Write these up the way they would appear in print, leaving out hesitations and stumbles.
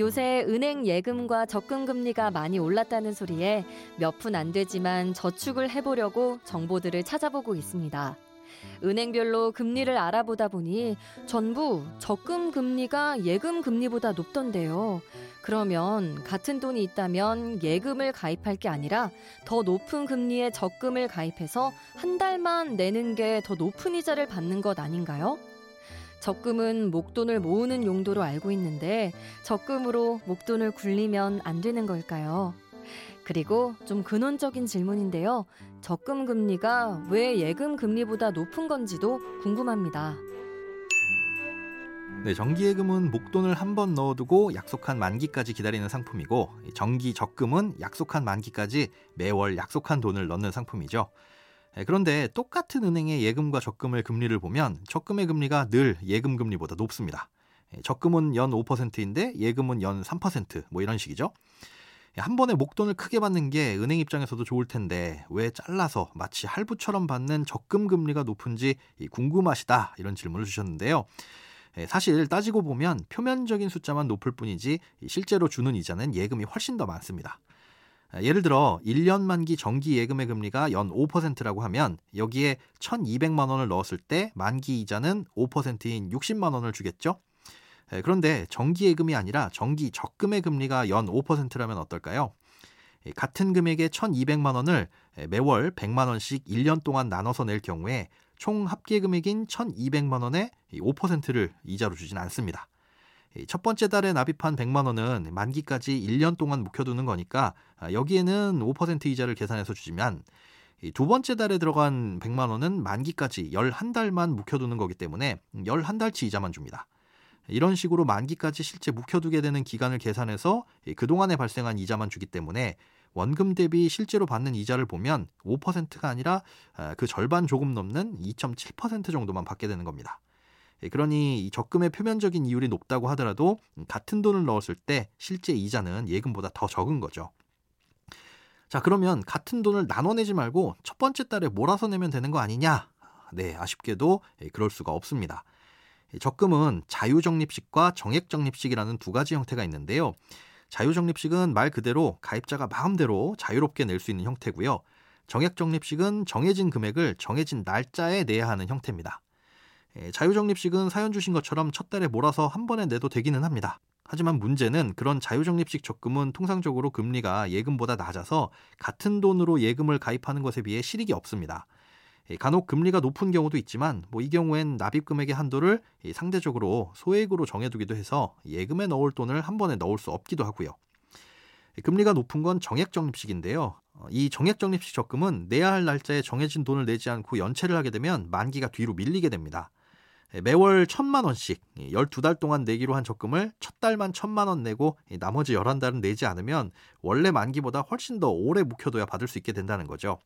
요새 은행 예금과 적금금리가 많이 올랐다는 소리에 몇 푼 안 되지만 저축을 해보려고 정보들을 찾아보고 있습니다. 은행별로 금리를 알아보다 보니 전부 적금금리가 예금금리보다 높던데요. 그러면 같은 돈이 있다면 예금을 가입할 게 아니라 더 높은 금리에 적금을 가입해서 한 달만 내는 게 더 높은 이자를 받는 것 아닌가요? 적금은 목돈을 모으는 용도로 알고 있는데 적금으로 목돈을 굴리면 안 되는 걸까요? 그리고 좀 근원적인 질문인데요. 적금 금리가 왜 예금 금리보다 높은 건지도 궁금합니다. 네, 정기예금은 목돈을 한 번 넣어두고 약속한 만기까지 기다리는 상품이고, 정기적금은 약속한 만기까지 매월 약속한 돈을 넣는 상품이죠. 그런데 똑같은 은행의 예금과 적금의 금리를 보면 적금의 금리가 늘 예금 금리보다 높습니다. 적금은 연 5%인데 예금은 연 3% 뭐 이런 식이죠. 한 번에 목돈을 크게 받는 게 은행 입장에서도 좋을 텐데 왜 잘라서 마치 할부처럼 받는 적금 금리가 높은지 궁금하시다, 이런 질문을 주셨는데요. 사실 따지고 보면 표면적인 숫자만 높을 뿐이지 실제로 주는 이자는 예금이 훨씬 더 많습니다. 예를 들어 1년 만기 정기예금의 금리가 연 5%라고 하면 여기에 1,200만 원을 넣었을 때 만기 이자는 5%인 60만 원을 주겠죠. 그런데 정기예금이 아니라 정기적금의 금리가 연 5%라면 어떨까요? 같은 금액의 1,200만 원을 매월 100만 원씩 1년 동안 나눠서 낼 경우에 총 합계 금액인 1,200만 원의 5%를 이자로 주진 않습니다. 첫 번째 달에 납입한 100만 원은 만기까지 1년 동안 묵혀두는 거니까 여기에는 5% 이자를 계산해서 주지만, 두 번째 달에 들어간 100만 원은 만기까지 11달만 묵혀두는 거기 때문에 11달치 이자만 줍니다. 이런 식으로 만기까지 실제 묵혀두게 되는 기간을 계산해서 그동안에 발생한 이자만 주기 때문에 원금 대비 실제로 받는 이자를 보면 5%가 아니라 그 절반 조금 넘는 2.7% 정도만 받게 되는 겁니다. 그러니 적금의 표면적인 이율이 높다고 하더라도 같은 돈을 넣었을 때 실제 이자는 예금보다 더 적은 거죠. 자, 그러면 같은 돈을 나눠내지 말고 첫 번째 달에 몰아서 내면 되는 거 아니냐? 네, 아쉽게도 그럴 수가 없습니다. 적금은 자유적립식과 정액적립식이라는 두 가지 형태가 있는데요. 자유적립식은 말 그대로 가입자가 마음대로 자유롭게 낼 수 있는 형태고요. 정액적립식은 정해진 금액을 정해진 날짜에 내야 하는 형태입니다. 자유적립식은 사연 주신 것처럼 첫 달에 몰아서 한 번에 내도 되기는 합니다. 하지만 문제는 그런 자유적립식 적금은 통상적으로 금리가 예금보다 낮아서 같은 돈으로 예금을 가입하는 것에 비해 실익이 없습니다. 간혹 금리가 높은 경우도 있지만 이 경우엔 납입금액의 한도를 상대적으로 소액으로 정해두기도 해서 예금에 넣을 돈을 한 번에 넣을 수 없기도 하고요. 금리가 높은 건 정액적립식인데요. 이 정액적립식 적금은 내야 할 날짜에 정해진 돈을 내지 않고 연체를 하게 되면 만기가 뒤로 밀리게 됩니다. 매월 1,000만 원씩 12달 동안 내기로 한 적금을 첫 달만 1,000만 원 내고 나머지 11달은 내지 않으면 원래 만기보다 훨씬 더 오래 묵혀둬야 받을 수 있게 된다는 거죠.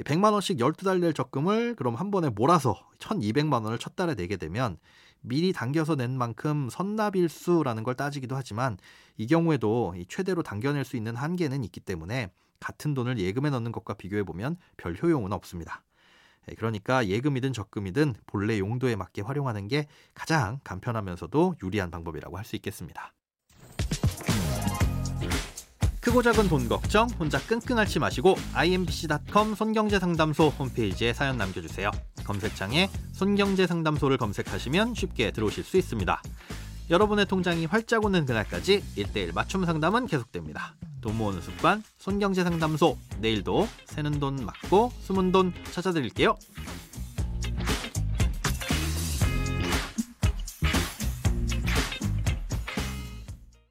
100만 원씩 12달 낼 적금을 그럼 한 번에 몰아서 1,200만 원을 첫 달에 내게 되면 미리 당겨서 낸 만큼 선납일수라는 걸 따지기도 하지만, 이 경우에도 최대로 당겨낼 수 있는 한계는 있기 때문에 같은 돈을 예금에 넣는 것과 비교해보면 별 효용은 없습니다. 그러니까 예금이든 적금이든 본래 용도에 맞게 활용하는 게 가장 간편하면서도 유리한 방법이라고 할 수 있겠습니다. 크고 작은 돈 걱정 혼자 끙끙 앓지 마시고 imbc.com 손경제상담소 홈페이지에 사연 남겨주세요. 검색창에 손경제상담소를 검색하시면 쉽게 들어오실 수 있습니다. 여러분의 통장이 활짝 오는 그날까지 1:1 맞춤 상담은 계속됩니다. 돈 모으는 습관 손경제상담소, 내일도 새는 돈 막고 숨은 돈 찾아드릴게요.